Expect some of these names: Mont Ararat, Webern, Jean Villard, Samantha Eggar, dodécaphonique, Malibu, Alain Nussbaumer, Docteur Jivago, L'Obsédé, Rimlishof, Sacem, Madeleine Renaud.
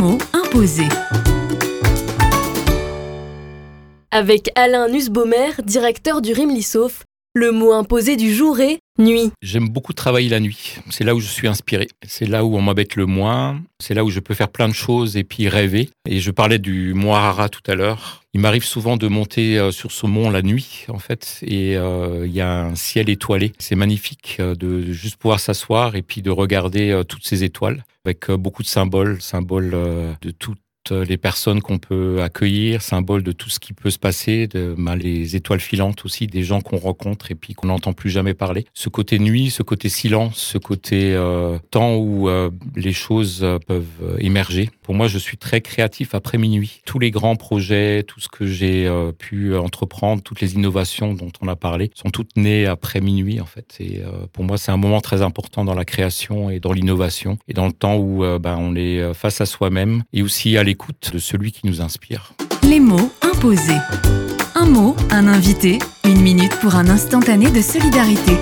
mots imposés. Avec Alain Nussbaumer, directeur du Rimlishof, le mot imposé du jour est « nuit ». J'aime beaucoup travailler la nuit. C'est là où je suis inspiré. C'est là où on m'embête le moins. C'est là où je peux faire plein de choses et puis rêver. Et je parlais du Mont Ararat tout à l'heure. Il m'arrive souvent de monter sur ce mont la nuit, en fait, et il y a un ciel étoilé. C'est magnifique de juste pouvoir s'asseoir et puis de regarder toutes ces étoiles avec beaucoup de symboles de toutes les personnes qu'on peut accueillir, symboles de tout ce qui peut se passer, les étoiles filantes aussi, des gens qu'on rencontre et puis qu'on n'entend plus jamais parler. Ce côté nuit, ce côté silence, ce côté temps où les choses peuvent émerger. Pour moi, je suis très créatif après minuit. Tous les grands projets, tout ce que j'ai pu entreprendre, toutes les innovations dont on a parlé, sont toutes nées après minuit en fait. Et pour moi, c'est un moment très important dans la création et dans l'innovation et dans le temps où on est face à soi-même et aussi à l'écoute de celui qui nous inspire. Les mots imposés. Un mot, un invité, une minute pour un instantané de solidarité.